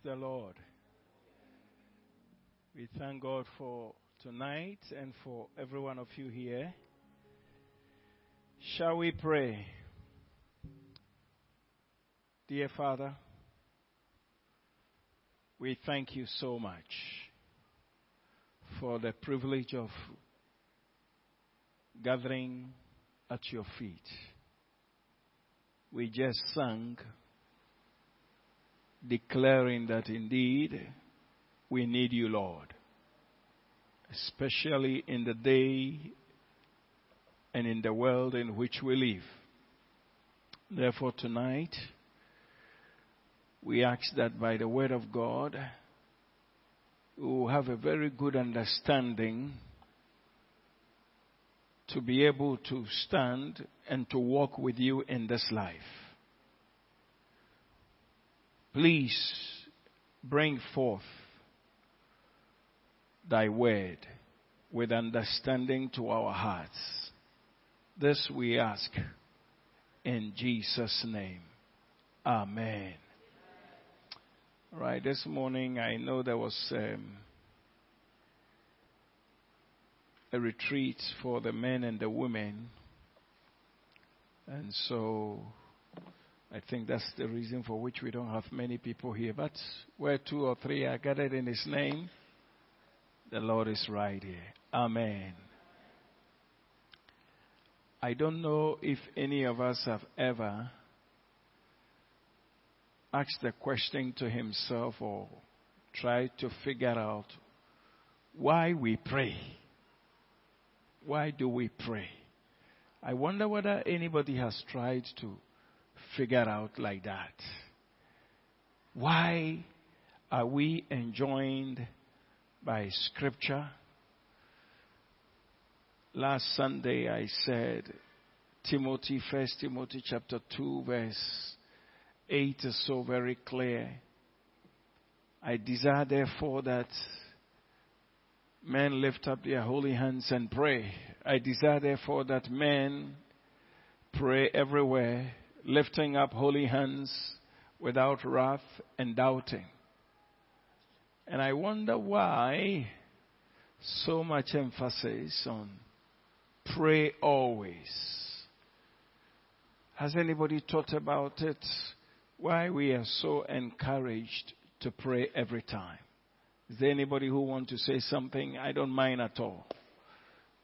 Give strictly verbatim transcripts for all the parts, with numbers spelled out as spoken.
Praise the Lord. We thank God for tonight and for every one of you here. Shall we pray? Dear Father, we thank you so much for the privilege of gathering at your feet. We just sang, declaring that indeed we need you, Lord, especially in the day and in the world in which we live. Therefore, tonight, we ask that by the word of God, we will have a very good understanding to be able to stand and to walk with you in this life. Please bring forth thy word with understanding to our hearts. This we ask in Jesus' name. Amen. All right, this morning I know there was um, a retreat for the men and the women. And so I think that's the reason for which we don't have many people here. But where two or three are gathered in his name, the Lord is right here. Amen. I don't know if any of us have ever asked the question to himself or tried to figure out why we pray. Why do we pray? I wonder whether anybody has tried to figure out like that. Why are we enjoined by Scripture? Last Sunday I said Timothy, First Timothy chapter two verse eight is so very clear. I desire therefore that men lift up their holy hands and pray. I desire therefore that men pray everywhere, lifting up holy hands without wrath and doubting. And I wonder why so much emphasis on pray always. Has anybody thought about it? Why we are so encouraged to pray every time? Is there anybody who wants to say something? I don't mind at all.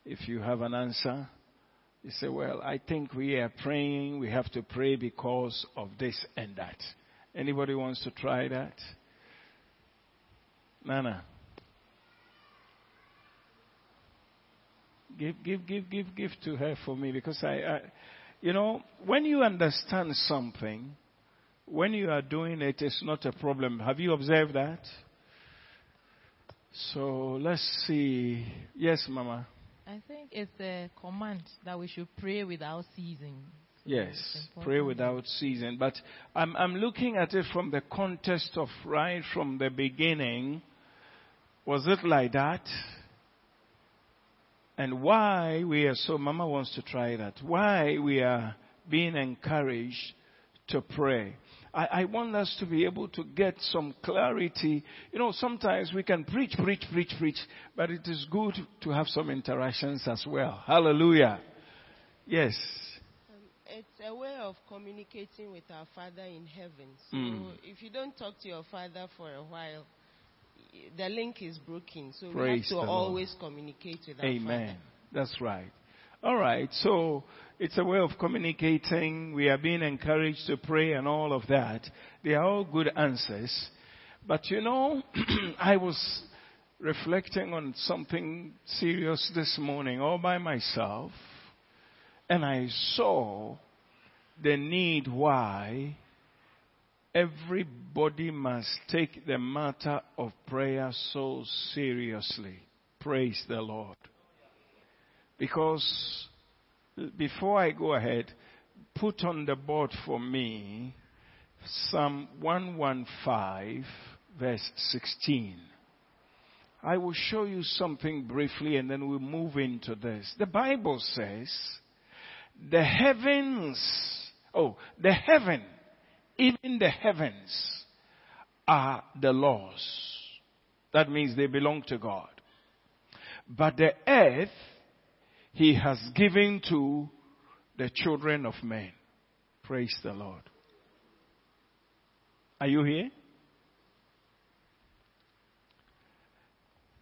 If you have an answer, you say, well, I think we are praying. We have to pray because of this and that. Anybody wants to try that? Nana. Give, give, give, give, give to her for me. Because, I, I, you know, when you understand something, when you are doing it, it's not a problem. Have you observed that? So, let's see. Yes, Mama. I think it's a command that we should pray without ceasing. So yes, pray without ceasing. But I'm, I'm looking at it from the context of right from the beginning. Was it like that? And why we are so, Mama wants to try that. Why we are being encouraged to pray. I, I want us to be able to get some clarity. You know, sometimes we can preach, preach, preach, preach, but it is good to have some interactions as well. Hallelujah. Yes. Um, it's a way of communicating with our Father in heaven. So mm. if you don't talk to your Father for a while, the link is broken. So Praise we have to always Lord. communicate with our Amen. Father. Amen. That's right. All right, so it's a way of communicating. We are being encouraged to pray and all of that. They are all good answers. But you know, I was reflecting on something serious this morning all by myself. And I saw the need why everybody must take the matter of prayer so seriously. Praise the Lord. Because before I go ahead, put on the board for me Psalm one fifteen, verse sixteen. I will show you something briefly and then we'll move into this. The Bible says, the heavens, oh, the heaven, even the heavens are the laws. That means they belong to God. But the earth he has given to the children of men. Praise the Lord. Are you here?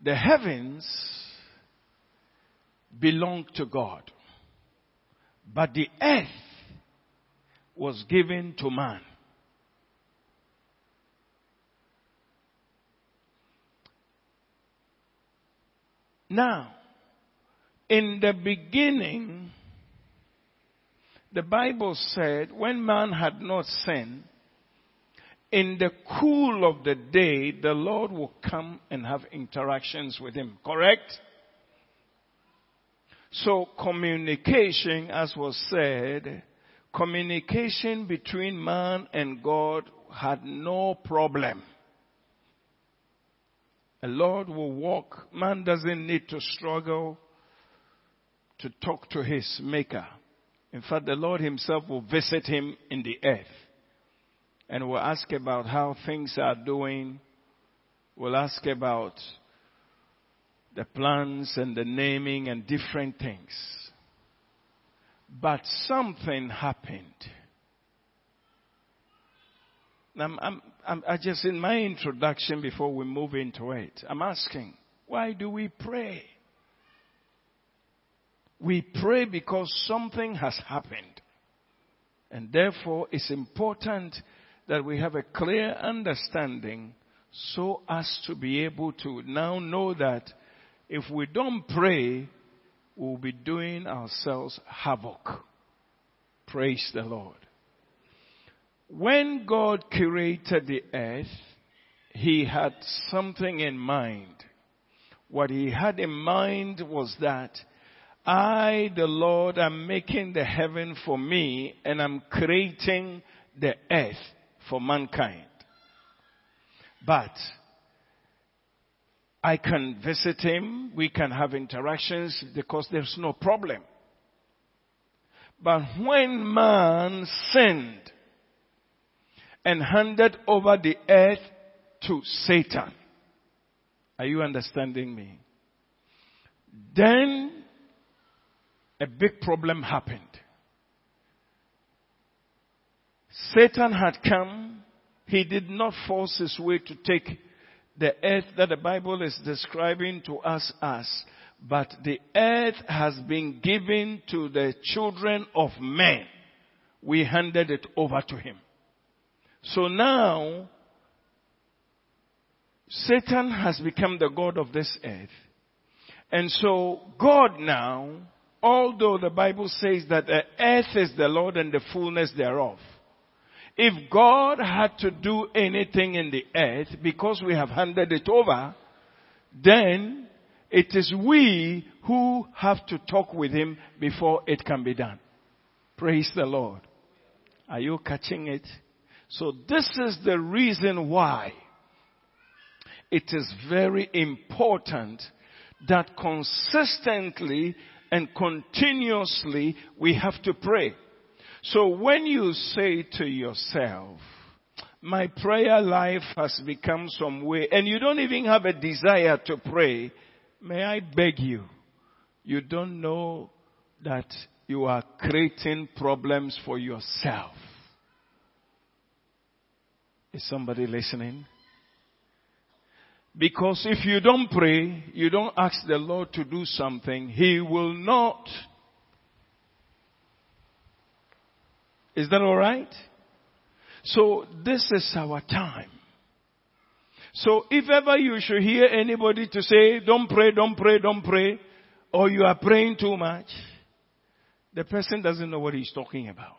The heavens belong to God, but the earth was given to man. Now, in the beginning, the Bible said, when man had not sinned, in the cool of the day, the Lord will come and have interactions with him. Correct? So communication, as was said, communication between man and God had no problem. The Lord will walk. Man doesn't need to struggle to talk to his maker. In fact, the Lord himself will visit him in the earth. And we'll ask about how things are doing. We'll ask about the plans and the naming and different things. But something happened. I'm, I'm, I'm, I just, in my introduction before we move into it, I'm asking, why do we pray? We pray because something has happened. And therefore, it's important that we have a clear understanding so as to be able to now know that if we don't pray, we'll be doing ourselves havoc. Praise the Lord. When God created the earth, he had something in mind. What he had in mind was that I, the Lord, am making the heaven for me, and I'm creating the earth for mankind. But I can visit him. We can have interactions because there's no problem. But when man sinned and handed over the earth to Satan, are you understanding me? Then a big problem happened. Satan had come. He did not force his way to take the earth that the Bible is describing to us as. But the earth has been given to the children of men. We handed it over to him. So now, Satan has become the god of this earth. And so God now, although the Bible says that the earth is the Lord and the fullness thereof, if God had to do anything in the earth, because we have handed it over, then it is we who have to talk with him before it can be done. Praise the Lord. Are you catching it? So this is the reason why it is very important that consistently and continuously we have to pray. So when you say to yourself, my prayer life has become some way, and you don't even have a desire to pray, may I beg you, you don't know that you are creating problems for yourself. Is somebody listening? Because if you don't pray, you don't ask the Lord to do something, he will not. Is that all right? So this is our time. So if ever you should hear anybody to say, don't pray, don't pray, don't pray, or you are praying too much, the person doesn't know what he's talking about.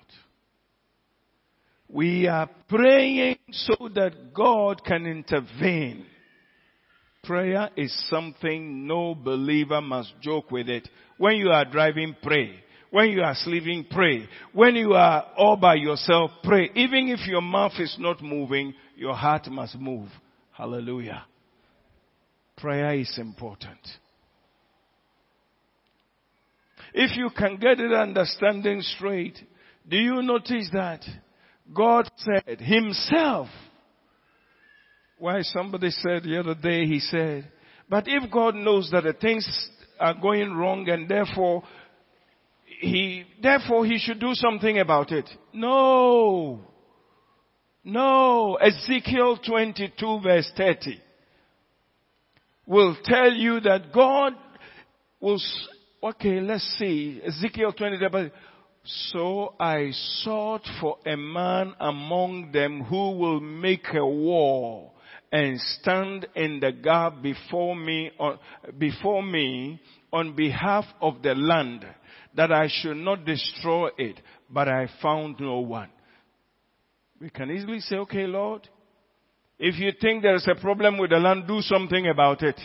We are praying so that God can intervene. Prayer is something no believer must joke with it. When you are driving, pray. When you are sleeping, pray. When you are all by yourself, pray. Even if your mouth is not moving, your heart must move. Hallelujah. Prayer is important. If you can get it understanding straight, do you notice that God said himself Why, somebody said the other day, he said, but if God knows that the things are going wrong and therefore he, therefore he should do something about it. No. No. Ezekiel twenty-two verse thirty will tell you that God will, okay, let's see. Ezekiel twenty-two. So I sought for a man among them who will make a war and stand in the gap before me, on, before me on behalf of the land, that I should not destroy it. But I found no one. We can easily say, okay, Lord, if you think there is a problem with the land, do something about it.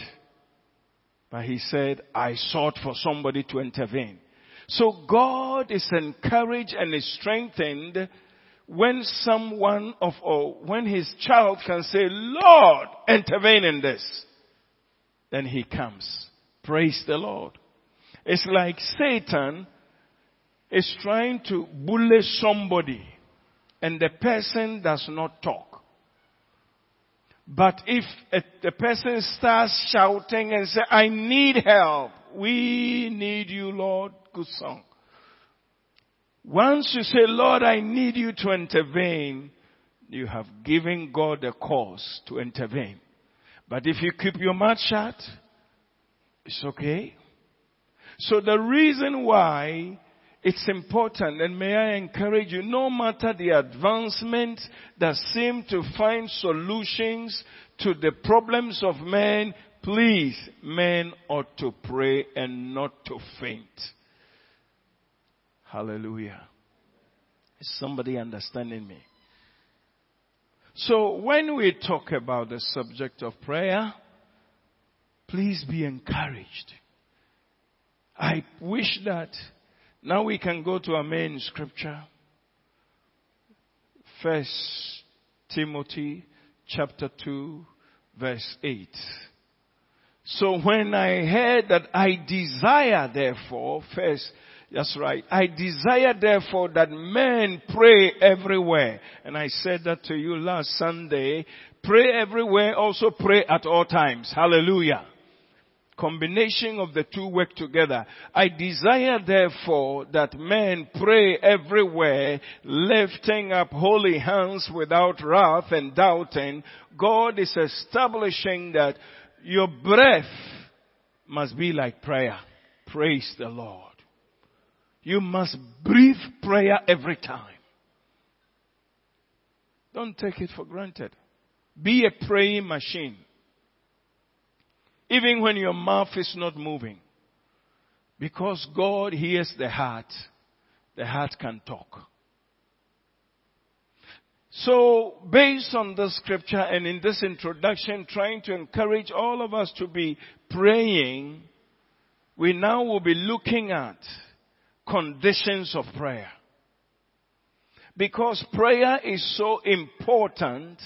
But he said, I sought for somebody to intervene. So God is encouraged and is strengthened when someone of, or when his child can say, Lord, intervene in this. Then he comes. Praise the Lord. It's like Satan is trying to bully somebody and the person does not talk. But if the person starts shouting and say, I need help. We need you, Lord. Good song. Once you say, Lord, I need you to intervene, you have given God a cause to intervene. But if you keep your mouth shut, it's okay. So the reason why it's important, and may I encourage you, no matter the advancement that seem to find solutions to the problems of men, please, men ought to pray and not to faint. Hallelujah. Is somebody understanding me? So when we talk about the subject of prayer, please be encouraged. I wish that now we can go to our main scripture. First Timothy chapter two verse eight. So when I heard that I desire therefore, first, that's right, I desire therefore that men pray everywhere. And I said that to you last Sunday, pray everywhere, also pray at all times. Hallelujah. Combination of the two work together. I desire therefore that men pray everywhere, lifting up holy hands without wrath and doubting. God is establishing that your breath must be like prayer. Praise the Lord. You must breathe prayer every time. Don't take it for granted. Be a praying machine. Even when your mouth is not moving. Because God hears the heart. The heart can talk. So, based on this scripture and in this introduction, trying to encourage all of us to be praying, we now will be looking at conditions of prayer. Because prayer is so important,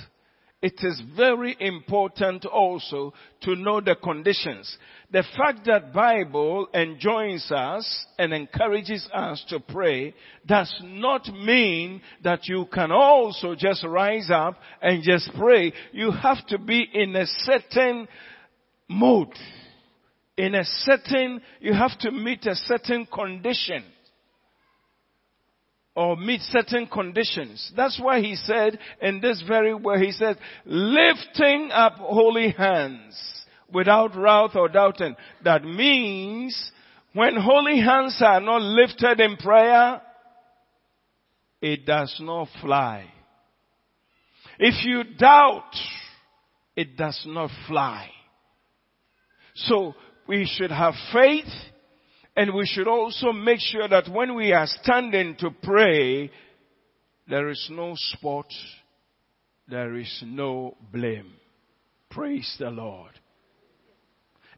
it is very important also to know the conditions. The fact that Bible enjoins us and encourages us to pray does not mean that you can also just rise up and just pray. You have to be in a certain mood. In a certain, you have to meet a certain condition. Or meet certain conditions. That's why he said in this very word, he said, lifting up holy hands without wrath or doubting. That means when holy hands are not lifted in prayer, it does not fly. If you doubt, it does not fly. So, we should have faith, and we should also make sure that when we are standing to pray, there is no spot, there is no blame. Praise the Lord.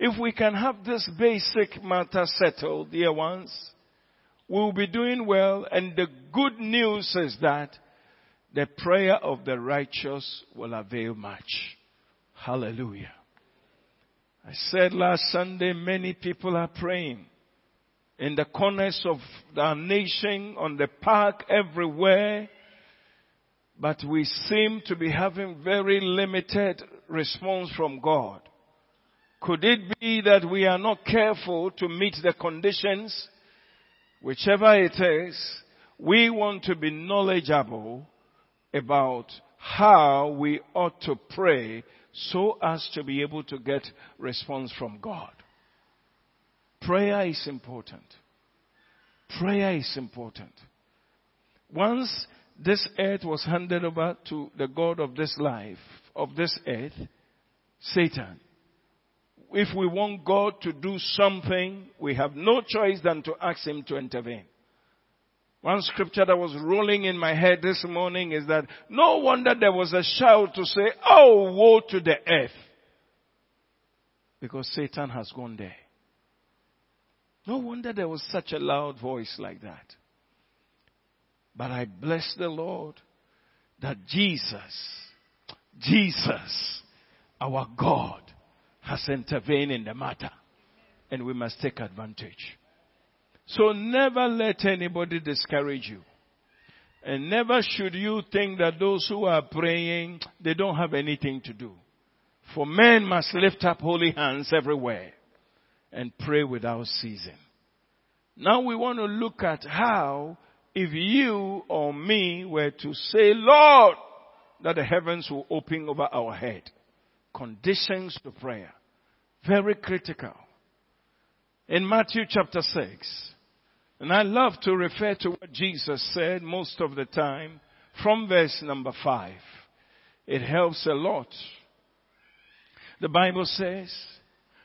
If we can have this basic matter settled, dear ones, we'll be doing well, and the good news is that the prayer of the righteous will avail much. Hallelujah. I said last Sunday, many people are praying in the corners of our nation, on the park, everywhere. But we seem to be having very limited response from God. Could it be that we are not careful to meet the conditions? Whichever it is, we want to be knowledgeable about how we ought to pray so as to be able to get response from God. Prayer is important. Prayer is important. Once this earth was handed over to the God of this life, of this earth, Satan, if we want God to do something, we have no choice than to ask him to intervene. One scripture that was rolling in my head this morning is that no wonder there was a shout to say, "Oh, woe to the earth," because Satan has gone there. No wonder there was such a loud voice like that. But I bless the Lord that Jesus, Jesus, our God, has intervened in the matter, and we must take advantage. So never let anybody discourage you. And never should you think that those who are praying, they don't have anything to do. For men must lift up holy hands everywhere and pray without ceasing. Now we want to look at how, if you or me were to say, "Lord," that the heavens will open over our head. Conditions to prayer. Very critical. In Matthew chapter six, and I love to refer to what Jesus said most of the time, from verse number five. It helps a lot. The Bible says,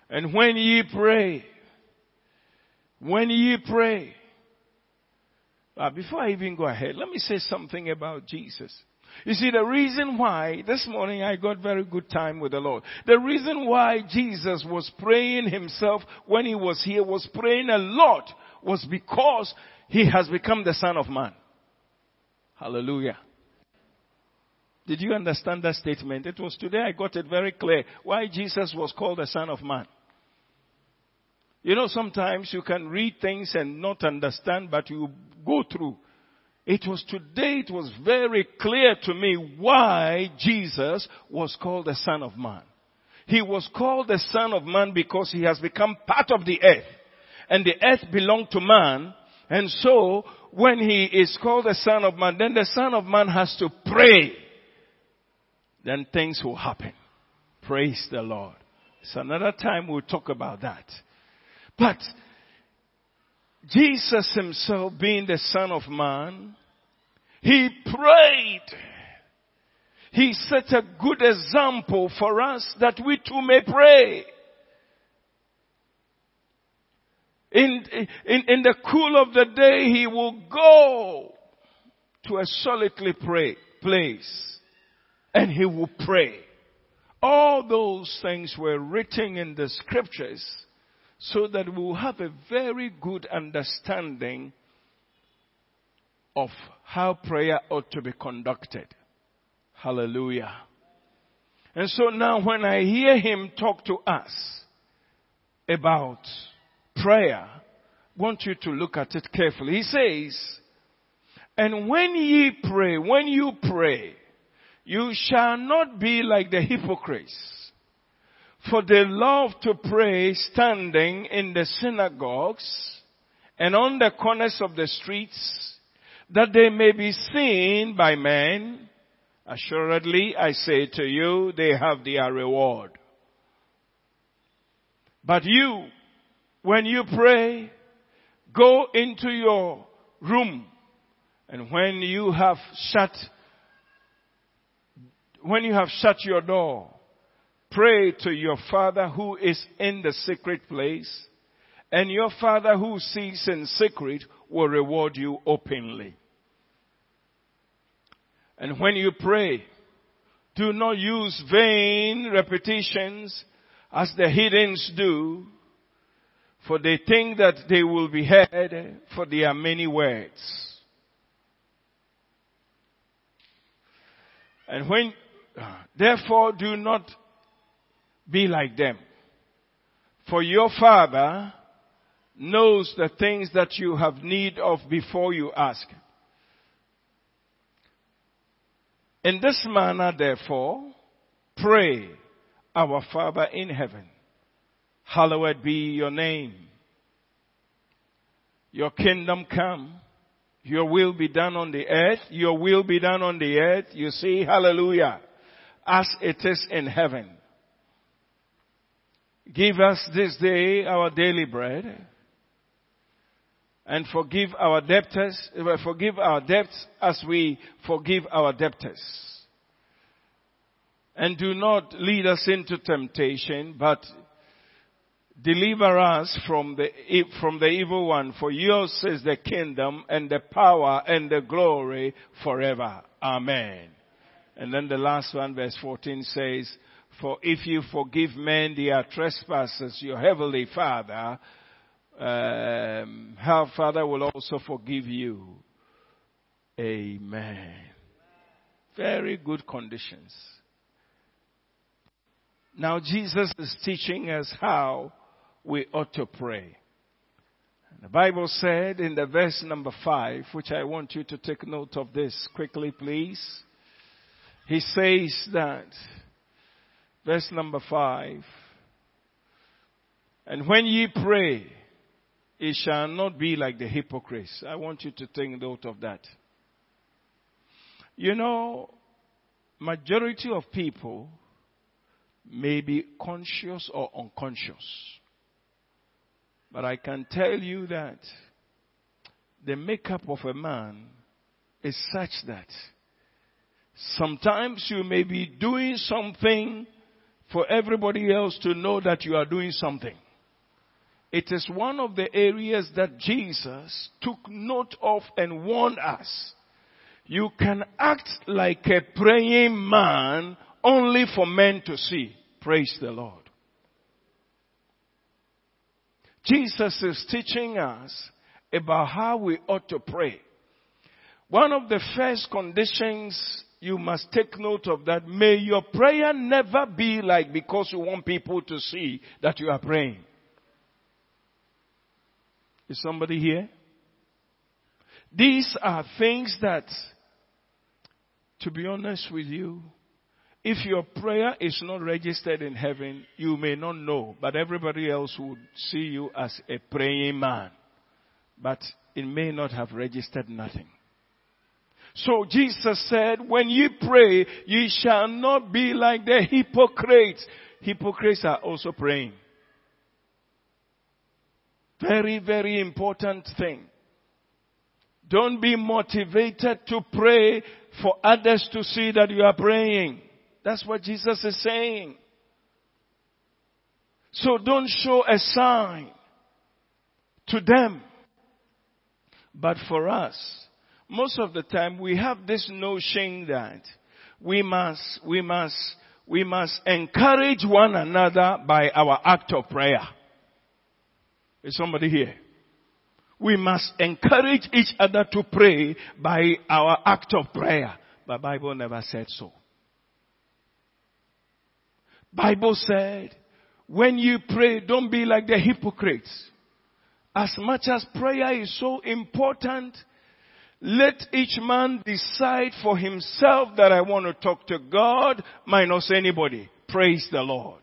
"And when ye pray," when ye pray. Uh, before I even go ahead, let me say something about Jesus. You see, the reason why, this morning I got very good time with the Lord. The reason why Jesus was praying himself when he was here, was praying a lot, was because he has become the Son of Man. Hallelujah. Did you understand that statement? It was today I got it very clear, why Jesus was called the Son of Man. You know, sometimes you can read things and not understand, but you go through. It was today, it was very clear to me why Jesus was called the Son of Man. He was called the Son of Man because he has become part of the earth. And the earth belonged to man. And so, when he is called the Son of Man, then the Son of Man has to pray. Then things will happen. Praise the Lord. It's another time we'll talk about that. But Jesus himself, being the Son of Man, he prayed. He set a good example for us that we too may pray. In, in, in the cool of the day, he will go to a solitary pray, place and he will pray. All those things were written in the scriptures so that we will have a very good understanding of how prayer ought to be conducted. Hallelujah. And so now when I hear him talk to us about prayer, I want you to look at it carefully. He says, "And when ye pray," when you pray, "you shall not be like the hypocrites. For they love to pray standing in the synagogues and on the corners of the streets, that they may be seen by men. Assuredly, I say to you, they have their reward. But you, when you pray, go into your room, and when you have shut, when you have shut your door, pray to your Father who is in the secret place, and your Father who sees in secret will reward you openly. And when you pray, do not use vain repetitions as the heathens do, for they think that they will be heard for their many words." And when, therefore do not be like them. For your Father knows the things that you have need of before you ask. In this manner, therefore, pray Our Father in heaven, hallowed be your name. Your kingdom come. Your will be done on the earth. Your will be done on the earth. You see, hallelujah, as it is in heaven. Give us this day our daily bread, and forgive our debtors, forgive our debts as we forgive our debtors. And do not lead us into temptation, but deliver us from the, from the evil one. For yours is the kingdom and the power and the glory forever. Amen. And then the last one, verse fourteen says, for if you forgive men their trespasses, your heavenly Father, um, our Father will also forgive you. Amen. Very good conditions. Now Jesus is teaching us how we ought to pray. The Bible said in the verse number five, which I want you to take note of this quickly, please. He says that, verse number five, and when ye pray, it shall not be like the hypocrites. I want you to take note of that. You know, majority of people may be conscious or unconscious, but I can tell you that the makeup of a man is such that sometimes you may be doing something for everybody else to know that you are doing something. It is one of the areas that Jesus took note of and warned us. You can act like a praying man only for men to see. Praise the Lord. Jesus is teaching us about how we ought to pray. One of the first conditions, you must take note of that. May your prayer never be like because you want people to see that you are praying. Is somebody here? These are things that, to be honest with you, if your prayer is not registered in heaven, you may not know, but everybody else would see you as a praying man. But it may not have registered nothing. So Jesus said, when you pray, you shall not be like the hypocrites. Hypocrites are also praying. Very, very important thing. Don't be motivated to pray for others to see that you are praying. That's what Jesus is saying. So don't show a sign to them. But for us, most of the time we have this notion that we must, we must, we must encourage one another by our act of prayer. Is somebody here? We must encourage each other to pray by our act of prayer. But Bible never said so. Bible said, when you pray, don't be like the hypocrites. As much as prayer is so important, let each man decide for himself that I want to talk to God, minus anybody. Praise the Lord.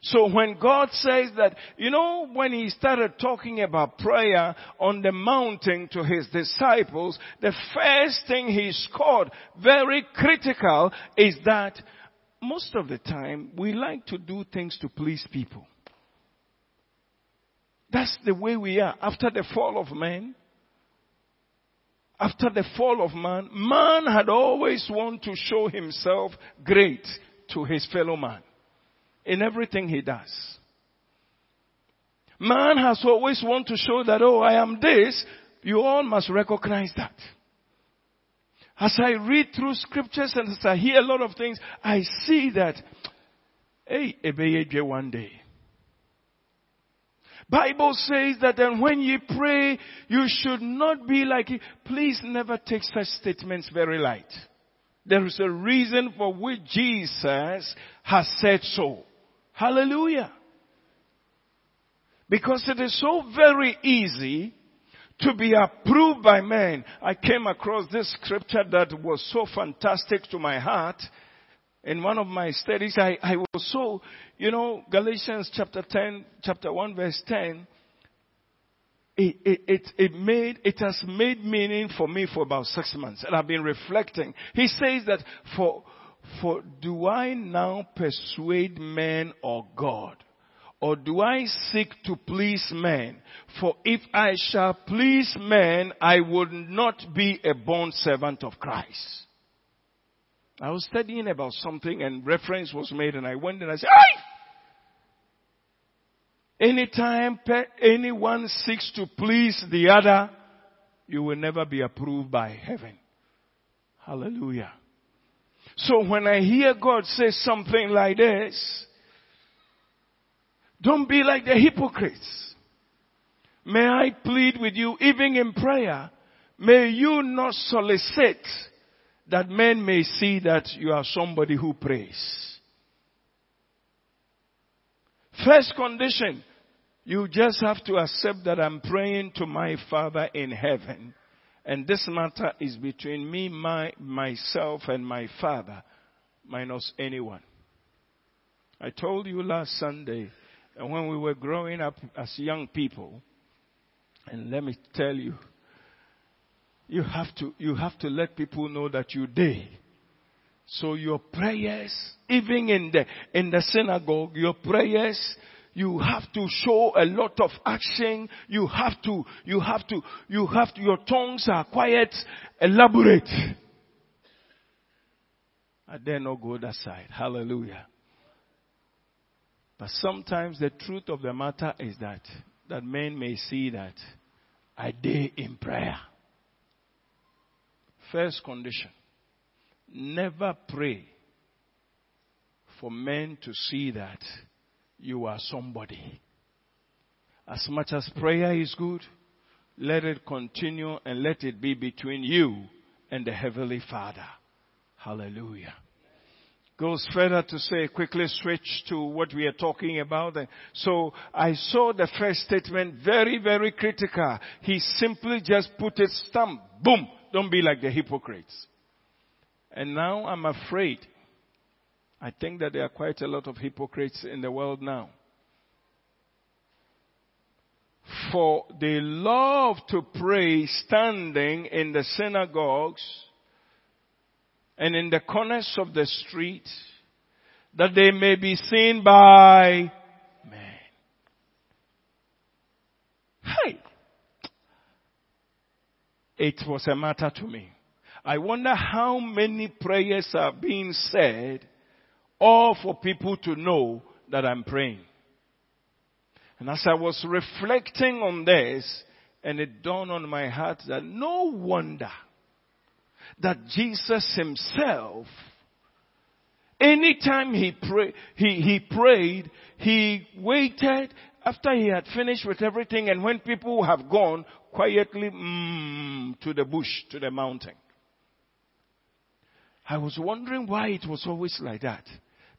So when God says that, you know, when he started talking about prayer on the mountain to his disciples, the first thing he scored, very critical, is that most of the time, we like to do things to please people. That's the way we are. After the fall of man, after the fall of man, man had always wanted to show himself great to his fellow man in everything he does. Man has always wanted to show that, oh, I am this. You all must recognize that. As I read through scriptures and as I hear a lot of things, I see that, hey, Ebeyeje one day. Bible says that, and when you pray, you should not be like it. Please never take such statements very light. There is a reason for which Jesus has said so. Hallelujah. Because it is so very easy to be approved by men. I came across this scripture that was so fantastic to my heart. in one of my studies, I, I was so, you know, Galatians chapter ten, chapter one, verse ten, It, it, it, it made, it has made meaning for me for about six months. And I've been reflecting. He says that, for, for do I now persuade men or God? Or do I seek to please men? For if I shall please men, I would not be a bond servant of Christ. I was studying about something and reference was made, and I went and I said, "Hey! Anytime anyone seeks to please the other, you will never be approved by heaven." Hallelujah. So when I hear God say something like this, don't be like the hypocrites. May I plead with you, even in prayer, may you not solicit that men may see that you are somebody who prays. First condition, you just have to accept that I'm praying to my Father in heaven. And this matter is between me, my, myself, and my Father, minus anyone. I told you last Sunday, and when we were growing up as young people, and let me tell you, you have to, you have to let people know that you did. So your prayers, even in the, in the synagogue, your prayers, you have to show a lot of action. You have to, you have to, you have to, your tongues are quiet. Elaborate. I dare not go that side. Hallelujah. But sometimes the truth of the matter is that, that men may see that I dare in prayer. First condition. Never pray for men to see that you are somebody. As much as prayer is good, let it continue and let it be between you and the Heavenly Father. Hallelujah. Goes further to say, quickly switch to what we are talking about. So I saw the first statement very, very critical. He simply just put a stamp. Boom. Don't be like the hypocrites. And now I'm afraid, I think that there are quite a lot of hypocrites in the world now. For they love to pray standing in the synagogues and in the corners of the street, that they may be seen by men. Hey! It was a matter to me. I wonder how many prayers are being said, all for people to know that I'm praying. And as I was reflecting on this, and it dawned on my heart that no wonder that Jesus himself, anytime he, pray, he, he prayed, he waited after he had finished with everything, and when people have gone, quietly mm, to the bush, to the mountain. I was wondering why it was always like that.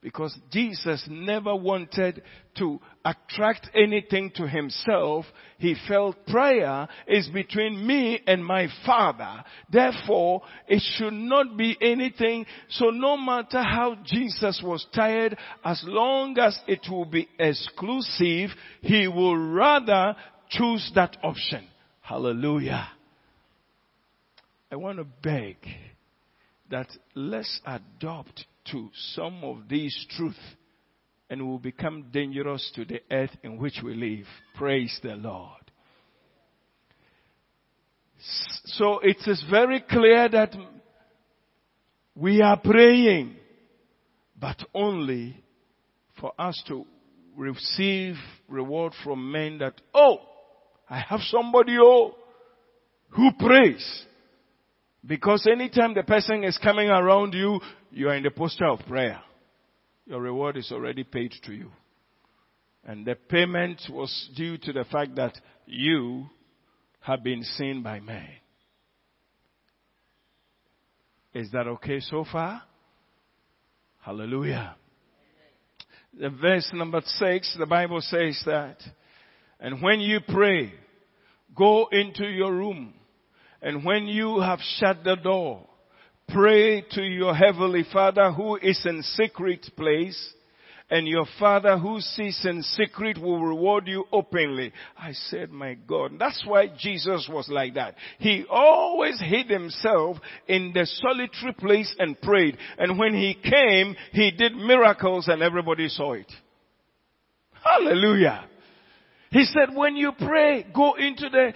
Because Jesus never wanted to attract anything to himself. He felt prayer is between me and my Father. Therefore, it should not be anything. So no matter how Jesus was tired, as long as it will be exclusive, he will rather choose that option. Hallelujah. I want to beg that let's adopt to some of these truths, and will become dangerous to the earth in which we live. Praise the Lord. So it is very clear that we are praying, but only for us to receive reward from men that, oh, I have somebody oh, who prays. Because anytime the person is coming around you, you are in the posture of prayer. Your reward is already paid to you. And the payment was due to the fact that you have been seen by men. Is that okay so far? Hallelujah. The verse number six, the Bible says that, and when you pray, go into your room. And when you have shut the door, Pray to your heavenly Father who is in secret place, and your Father who sees in secret will reward you openly. I said, my God, that's why Jesus was like that. He always hid himself in the solitary place and prayed. And when he came, he did miracles and everybody saw it. Hallelujah. He said, when you pray, go into the,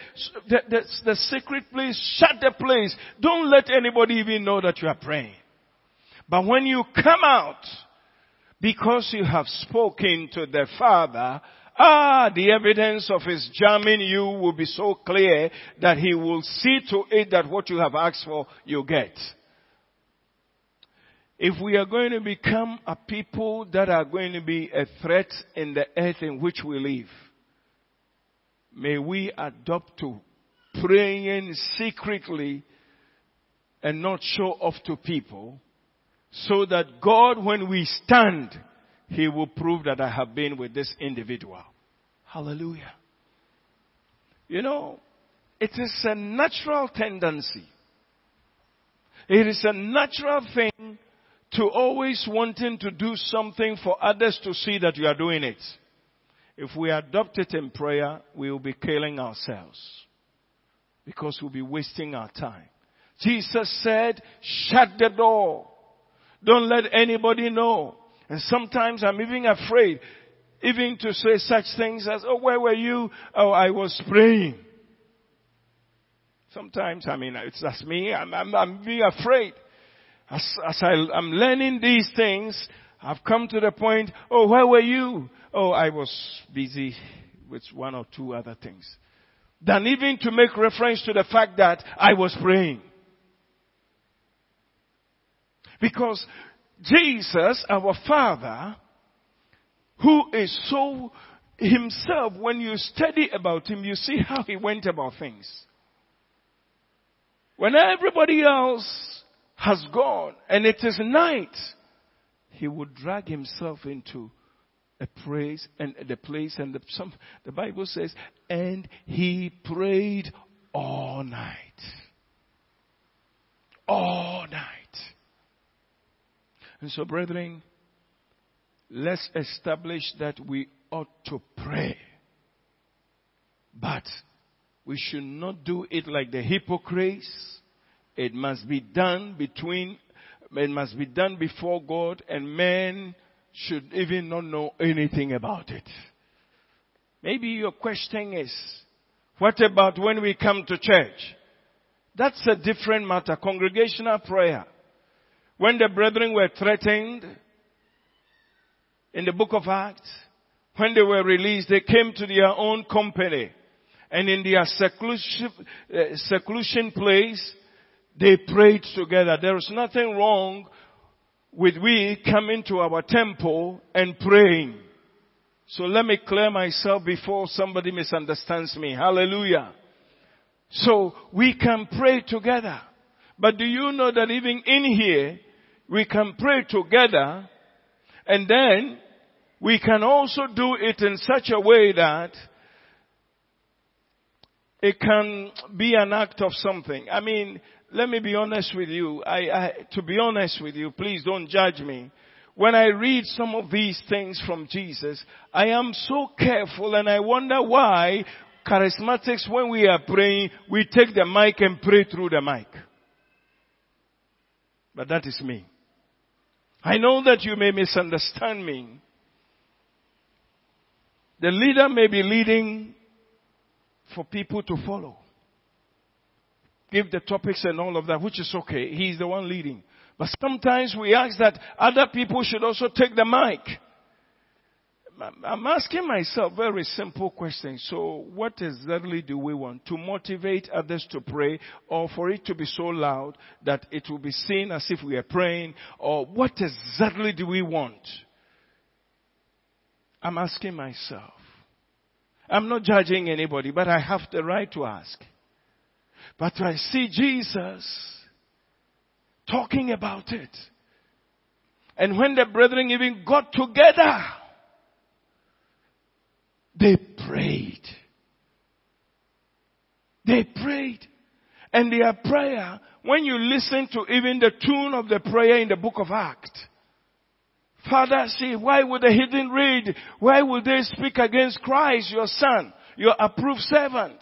the, the, the secret place, shut the place. Don't let anybody even know that you are praying. But when you come out, because you have spoken to the Father, ah, the evidence of his jamming you will be so clear that he will see to it that what you have asked for, you get. If we are going to become a people that are going to be a threat in the earth in which we live, may we adopt to praying secretly and not show off to people, so that God, when we stand, he will prove that I have been with this individual. Hallelujah. You know, it is a natural tendency. It is a natural thing to always wanting to do something for others to see that you are doing it. If we adopt it in prayer, we will be killing ourselves, because we'll be wasting our time. Jesus said, shut the door. Don't let anybody know. And sometimes I'm even afraid even to say such things as, oh, where were you? Oh, I was praying. Sometimes, I mean, it's that's me. I'm, I'm, I'm being afraid. As, as I, I'm learning these things, I've come to the point, oh, where were you? Oh, I was busy with one or two other things. Than even to make reference to the fact that I was praying. Because Jesus, our Father, who is so himself, when you study about him, you see how he went about things. When everybody else has gone and it is night, he would drag himself into a place and the place and the, some, the Bible says, and he prayed all night. All night. And so, brethren, let's establish that we ought to pray. But we should not do it like the hypocrites. It must be done between, it must be done before God, and men should even not know anything about it. Maybe your question is, what about when we come to church? That's a different matter. Congregational prayer. When the brethren were threatened in the book of Acts, when they were released, they came to their own company. And in their seclusion, uh, seclusion place, they prayed together. There is nothing wrong with we coming to our temple and praying. So let me clear myself before somebody misunderstands me. Hallelujah. So we can pray together. But do you know that even in here, we can pray together, and then we can also do it in such a way that it can be an act of something. I mean, let me be honest with you. I, I to be honest with you, please don't judge me. When I read some of these things from Jesus, I am so careful, and I wonder why charismatics, when we are praying, we take the mic and pray through the mic. But that is me. I know that you may misunderstand me. The leader may be leading for people to follow. Give the topics and all of that, which is okay. He's the one leading. But sometimes we ask that other people should also take the mic. I'm asking myself very simple questions. So what exactly do we want? To motivate others to pray, or for it to be so loud that it will be seen as if we are praying? Or what exactly do we want? I'm asking myself. I'm not judging anybody, but I have the right to ask. But I see Jesus talking about it. And when the brethren even got together, They prayed. They prayed. And their prayer, when you listen to even the tune of the prayer in the book of Acts, Father, see, why would the heathen read? Why would they speak against Christ, your son, your approved servant?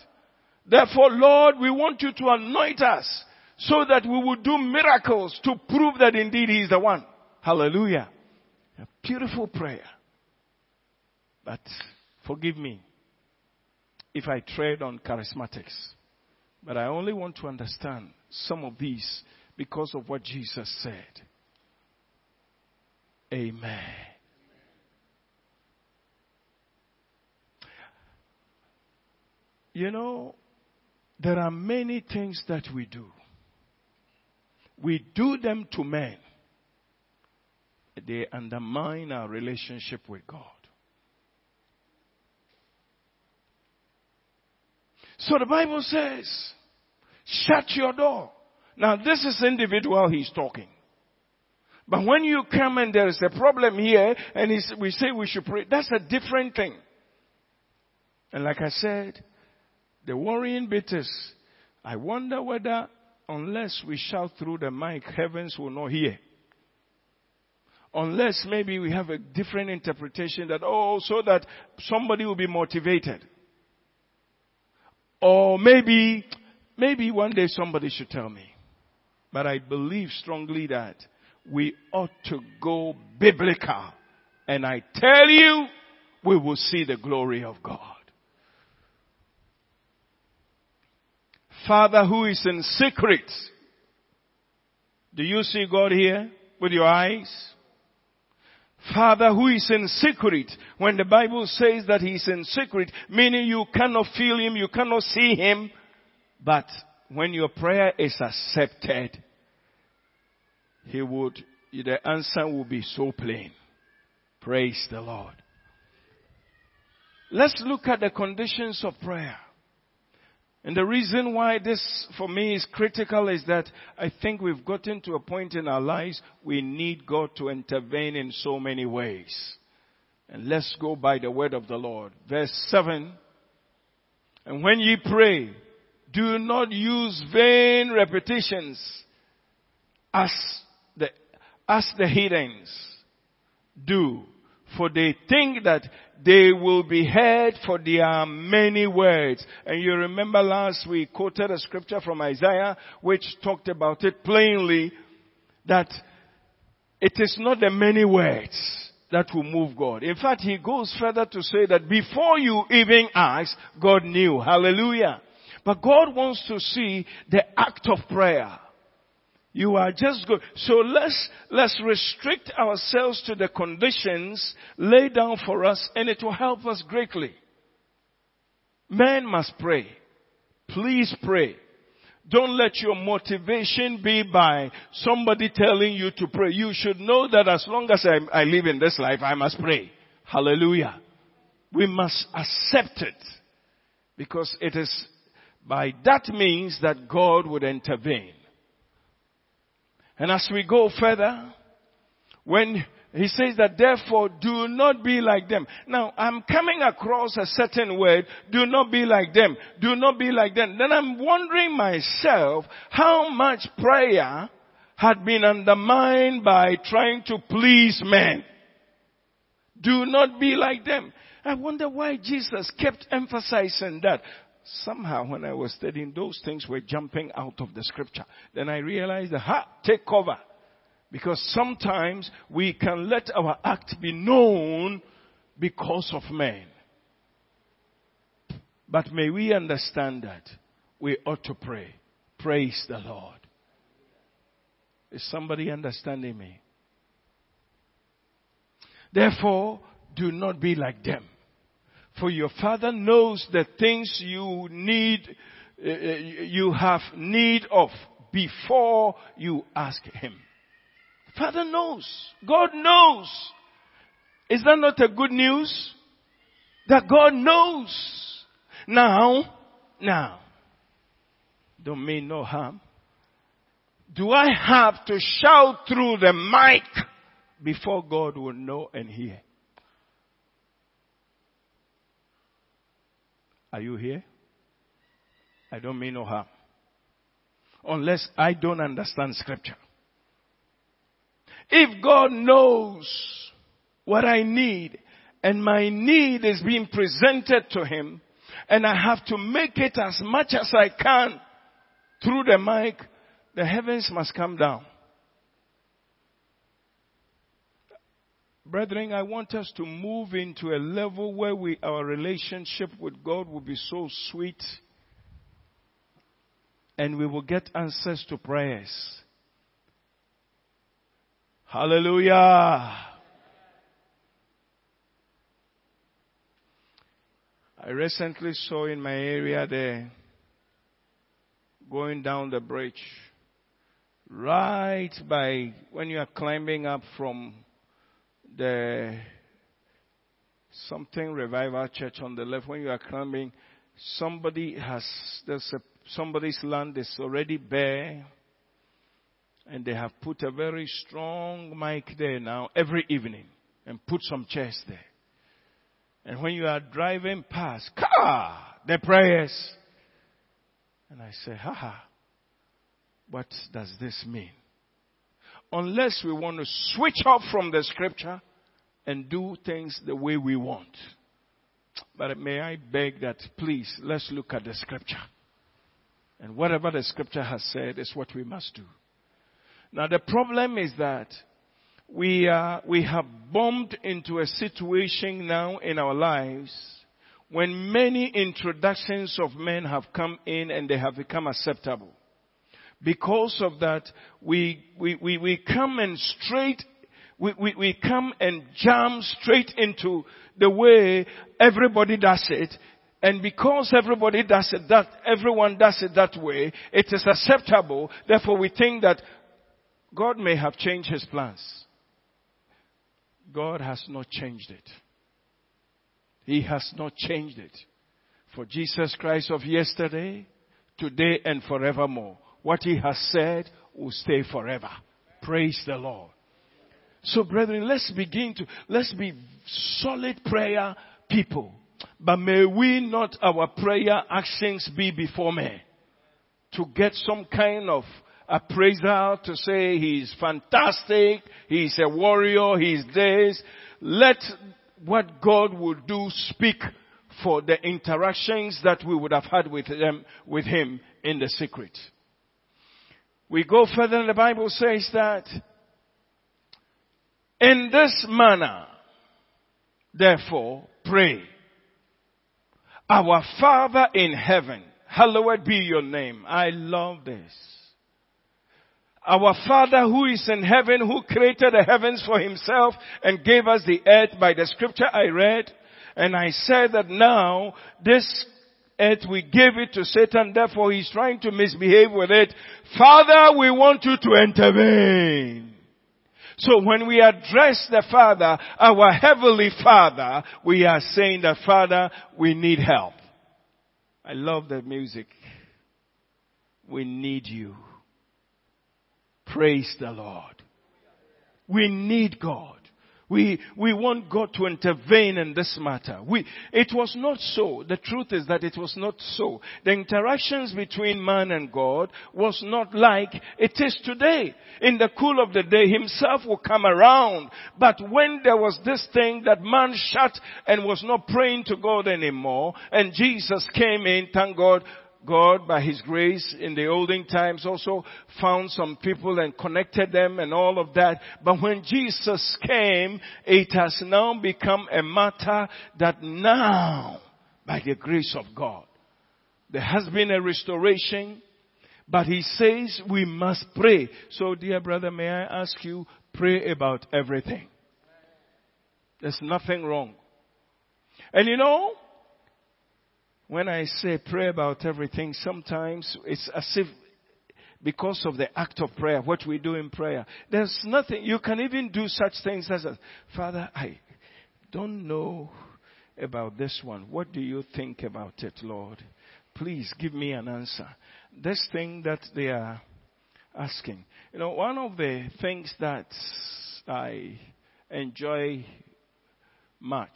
Therefore, Lord, we want you to anoint us so that we will do miracles to prove that indeed he is the one. Hallelujah. A beautiful prayer. But forgive me if I tread on charismatics. But I only want to understand some of these because of what Jesus said. Amen. You know, there are many things that we do. We do them to men. They undermine our relationship with God. So the Bible says, shut your door. Now this is individual he's talking. But when you come and there is a problem here and we say we should pray, that's a different thing. And like I said, the worrying bit is, I wonder whether unless we shout through the mic, heavens will not hear. Unless maybe we have a different interpretation that, oh, so that somebody will be motivated. Or maybe, maybe one day somebody should tell me. But I believe strongly that we ought to go biblical. And I tell you, we will see the glory of God. Father who is in secret. Do you see God here with your eyes? Father who is in secret. When the Bible says that he is in secret, meaning you cannot feel him, you cannot see him. But when your prayer is accepted, he would, the answer will be so plain. Praise the Lord. Let's look at the conditions of prayer. And the reason why this for me is critical is that I think we've gotten to a point in our lives we need God to intervene in so many ways. And let's go by the word of the Lord. Verse seven. And when ye pray, do not use vain repetitions as the, as the heathens do. For they think that they will be heard for their many words. And you remember last we quoted a scripture from Isaiah which talked about it plainly, that it is not the many words that will move God. In fact, he goes further to say that before you even ask, God knew. Hallelujah. But God wants to see the act of prayer. You are just good. So let's, let's restrict ourselves to the conditions laid down for us, and it will help us greatly. Man must pray. Please pray. Don't let your motivation be by somebody telling you to pray. You should know that as long as I, I live in this life, I must pray. Hallelujah. We must accept it, because it is by that means that God would intervene. And as we go further, when he says that, therefore, do not be like them. Now, I'm coming across a certain word, do not be like them, do not be like them. Then I'm wondering myself how much prayer had been undermined by trying to please men. Do not be like them. I wonder why Jesus kept emphasizing that. Somehow when I was studying, those things were jumping out of the scripture. Then I realized, ha, take cover. Because sometimes we can let our act be known because of men. But may we understand that we ought to pray. Praise the Lord. Is somebody understanding me? Therefore, do not be like them. For your Father knows the things you need, uh, you have need of before you ask Him. Father knows. God knows. Is that not a good news? That God knows. Now, now, don't mean no harm. Do I have to shout through the mic before God will know and hear? Are you here? I don't mean no harm. unless I don't understand scripture. If God knows what I need and my need is being presented to him and I have to make it as much as I can through the mic, the heavens must come down. Brethren, I want us to move into a level where we, our relationship with God will be so sweet and we will get answers to prayers. Hallelujah. I recently saw in my area there, going down the bridge, right by when you are climbing up from the something Revival Church on the left, when you are climbing, somebody has there's a, somebody's land is already bare, and they have put a very strong mic there now every evening, and put some chairs there. And when you are driving past, car, the prayers. And I say, ha ha, what does this mean? Unless we want to switch off from the scripture and do things the way we want. But may I beg that, please, let's look at the scripture. And whatever the scripture has said is what we must do. Now the problem is that we are, we have bumped into a situation now in our lives when many introductions of men have come in and they have become acceptable. Because of that, we, we, we, we come and straight, we, we, we come and jump straight into the way everybody does it. And because everybody does it that, everyone does it that way, it is acceptable. Therefore we think that God may have changed his plans. God has not changed it. He has not changed it. For Jesus Christ of yesterday, today, and forevermore. What he has said will stay forever. Praise the Lord. So brethren, let's begin to, let's be solid prayer people. But may we not our prayer actions be before men. To get some kind of appraisal to say he's fantastic, he's a warrior, he's this. Let what God will do speak for the interactions that we would have had with them, with him in the secret. We go further and the Bible says that in this manner, therefore, pray. Our Father in heaven, hallowed be your name. I love this. Our Father who is in heaven, who created the heavens for himself and gave us the earth by the scripture I read. And I said that now this earth we gave it to Satan, therefore he's trying to misbehave with it. Father, we want you to intervene. So when we address the Father, our heavenly Father, we are saying that Father, we need help. I love that music. We need you. Praise the Lord. We need God. We, we want God to intervene in this matter. We, it was not so. The truth is that it was not so. The interactions between man and God was not like it is today. In the cool of the day, himself will come around. But when there was this thing that man shut and was not praying to God anymore, and Jesus came in, thank God, God, by his grace, in the olden times also found some people and connected them and all of that. But when Jesus came, it has now become a matter that now, by the grace of God, there has been a restoration. But he says we must pray. So, dear brother, may I ask you, pray about everything. There's nothing wrong. And you know, when I say pray about everything, sometimes it's as if because of the act of prayer, what we do in prayer, there's nothing, you can even do such things as, Father, I don't know about this one. What do you think about it, Lord? Please give me an answer. This thing that they are asking. You know, one of the things that I enjoy much,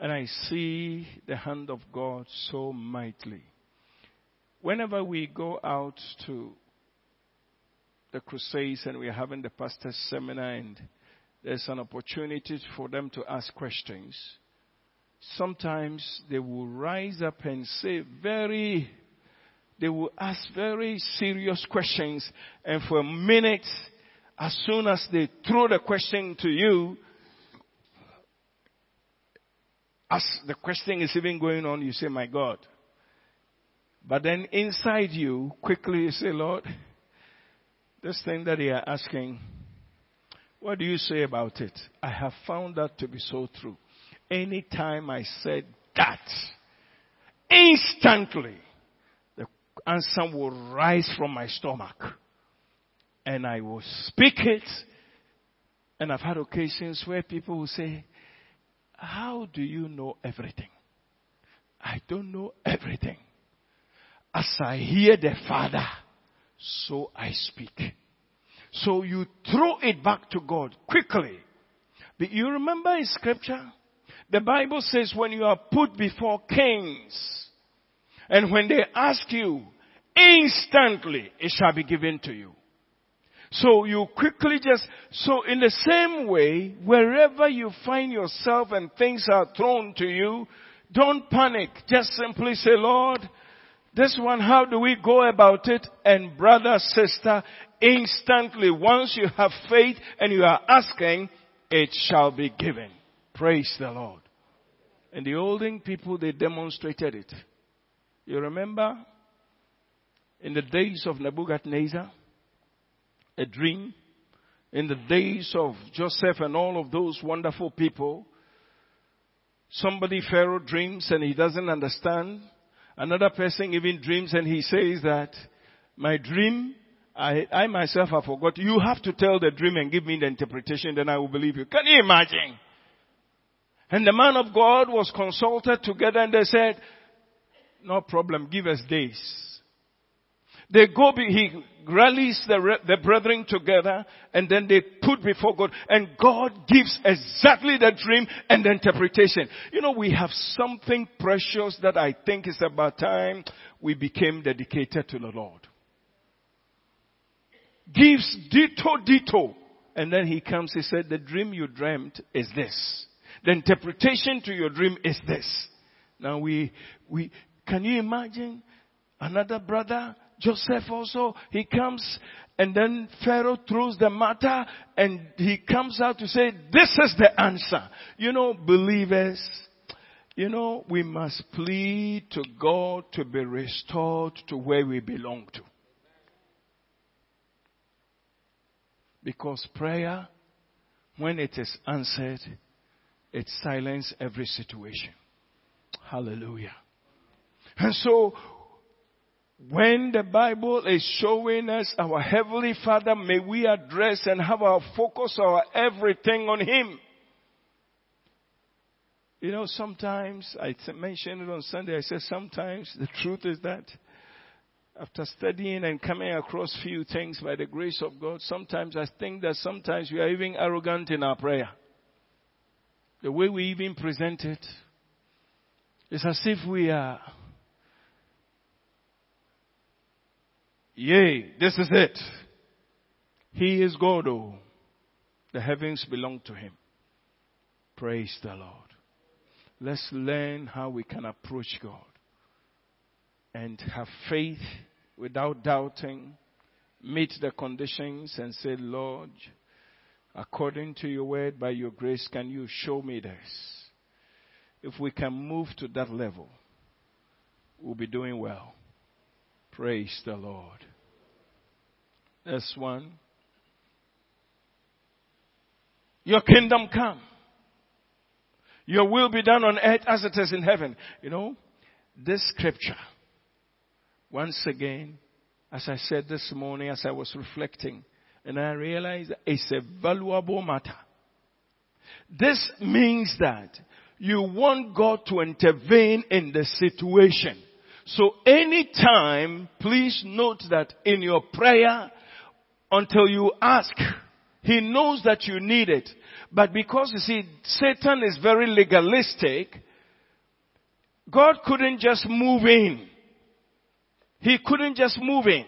and I see the hand of God so mightily, Whenever we go out to the crusades and we're having the pastor's seminar and there's an opportunity for them to ask questions, sometimes they will rise up and say very, they will ask very serious questions. And for minutes, as soon as they throw the question to you, as the question is even going on, you say, my God. But then inside you, quickly you say, Lord, this thing that they are asking, what do you say about it? I have found that to be so true. Anytime I said that, instantly, the answer will rise from my stomach. And I will speak it. And I've had occasions where people will say, how do you know everything? I don't know everything. As I hear the Father, so I speak. So you throw it back to God quickly. But you remember in Scripture, the Bible says when you are put before kings, and when they ask you, instantly it shall be given to you. So you quickly just, so in the same way, wherever you find yourself and things are thrown to you, don't panic. Just simply say, Lord, this one, how do we go about it? And brother, sister, instantly, once you have faith and you are asking, it shall be given. Praise the Lord. And the olden people, they demonstrated it. You remember in the days of Nebuchadnezzar, a dream. In the days of Joseph and all of those wonderful people, somebody, Pharaoh, dreams and he doesn't understand. Another person even dreams and he says that, my dream, I, I myself have forgot. You have to tell the dream and give me the interpretation, then I will believe you. Can you imagine? And the man of God was consulted together and they said, no problem, give us days. They go, he rallies the, the brethren together and then they put before God and God gives exactly the dream and the interpretation. You know, we have something precious that I think is about time we became dedicated to the Lord. Gives ditto, ditto. And then he comes, he said, the dream you dreamt is this. The interpretation to your dream is this. Now we, we, can you imagine another brother, Joseph also, he comes and then Pharaoh throws the matter and he comes out to say, this is the answer. You know, believers, you know, we must plead to God to be restored to where we belong to. Because prayer, when it is answered, it silences every situation. Hallelujah. And so, when the Bible is showing us our Heavenly Father, may we address and have our focus, our everything on Him. You know, sometimes, I mentioned it on Sunday, I said sometimes the truth is that after studying and coming across few things by the grace of God, sometimes I think that sometimes we are even arrogant in our prayer. The way we even present it, it's as if we are, yay, this is it. He is God, oh. The heavens belong to Him. Praise the Lord. Let's learn how we can approach God and have faith without doubting, meet the conditions and say, Lord, according to your word, by your grace, can you show me this? If we can move to that level, we'll be doing well. Praise the Lord. That's one. Your kingdom come. Your will be done on earth as it is in heaven. You know, this scripture, once again, as I said this morning, as I was reflecting, and I realize it's a valuable matter. This means that you want God to intervene in the situation. So anytime, please note that in your prayer, until you ask, He knows that you need it. But because, you see, Satan is very legalistic, God couldn't just move in. He couldn't just move in.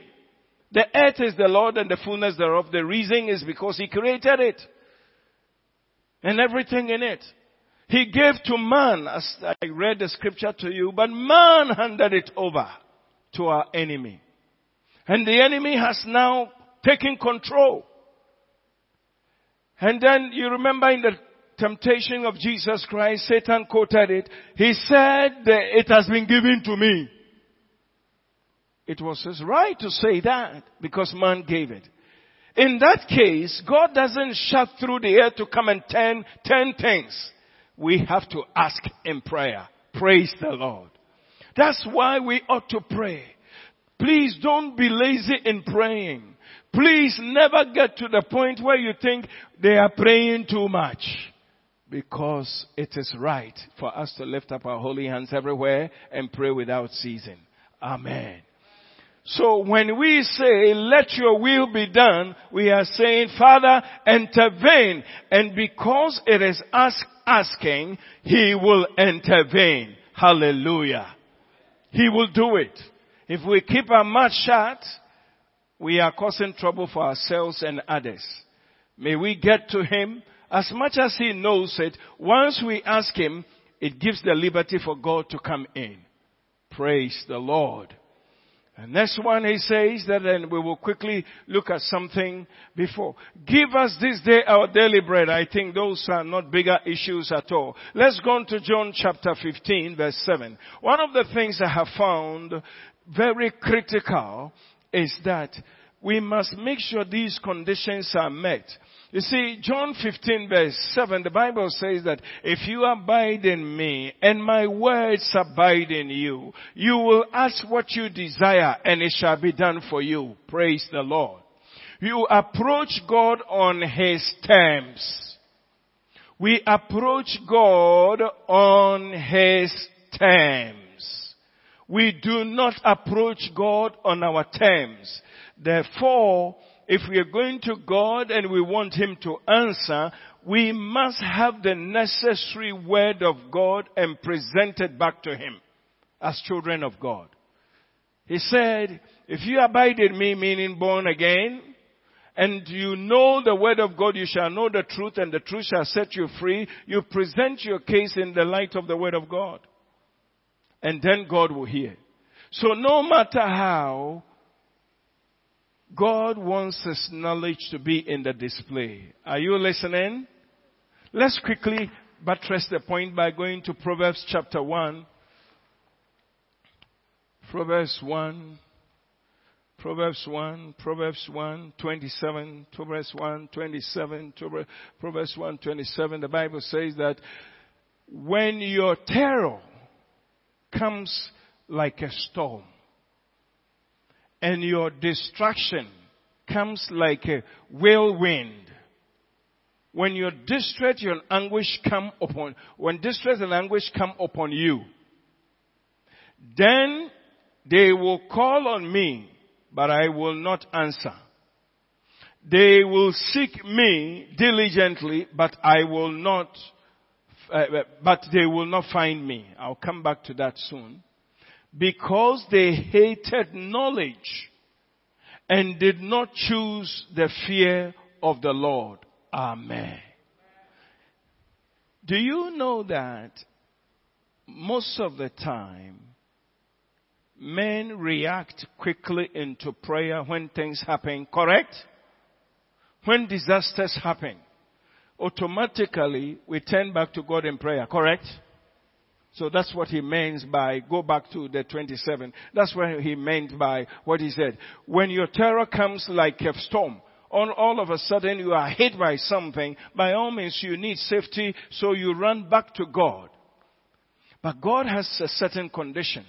The earth is the Lord and the fullness thereof. The reason is because he created it. And everything in it. He gave to man, as I read the scripture to you, but man handed it over to our enemy. And the enemy has now taken control. And then you remember in the temptation of Jesus Christ, Satan quoted it. He said, it has been given to me. It was his right to say that because man gave it. In that case, God doesn't shut through the air to come and turn, turn things. We have to ask in prayer. Praise the Lord. That's why we ought to pray. Please don't be lazy in praying. Please never get to the point where you think they are praying too much. Because it is right for us to lift up our holy hands everywhere and pray without ceasing. Amen. So when we say, let your will be done, we are saying, Father, intervene. And because it is us asking, he will intervene. Hallelujah. He will do it. If we keep our mouth shut, we are causing trouble for ourselves and others. May we get to him as much as he knows it. Once we ask him, it gives the liberty for God to come in. Praise the Lord. And next one he says that, and we will quickly look at something before. Give us this day our daily bread. I think those are not bigger issues at all. Let's go on to John chapter fifteen verse seven. One of the things I have found very critical is that we must make sure these conditions are met. You see, John fifteen verse seven, the Bible says that if you abide in me and my words abide in you, you will ask what you desire and it shall be done for you. Praise the Lord. You approach God on his terms. We approach God on his terms. We do not approach God on our terms. Therefore, if we are going to God and we want him to answer, we must have the necessary word of God and present it back to him as children of God. He said, if you abide in me, meaning born again, and you know the word of God, you shall know the truth and the truth shall set you free. You present your case in the light of the word of God. And then God will hear. So no matter how, God wants his knowledge to be in the display. Are you listening? Let's quickly buttress the point by going to Proverbs chapter one. Proverbs one. Proverbs one. Proverbs one, twenty-seven. Proverbs one, twenty-seven. Proverbs one, twenty-seven. The Bible says that when your terror comes like a storm, and your distraction comes like a whirlwind. When your distress and anguish come upon, when distress and anguish come upon you, then they will call on me, but I will not answer. They will seek me diligently, but I will not, uh, but they will not find me. I'll come back to that soon. Because they hated knowledge and did not choose the fear of the Lord. Amen. Do you know that most of the time men react quickly into prayer when things happen, correct? When disasters happen, automatically we turn back to God in prayer, correct? So that's what he means by, go back to the twenty-seven. That's what he meant by what he said. When your terror comes like a storm, all, all of a sudden you are hit by something, by all means you need safety, so you run back to God. But God has a certain condition.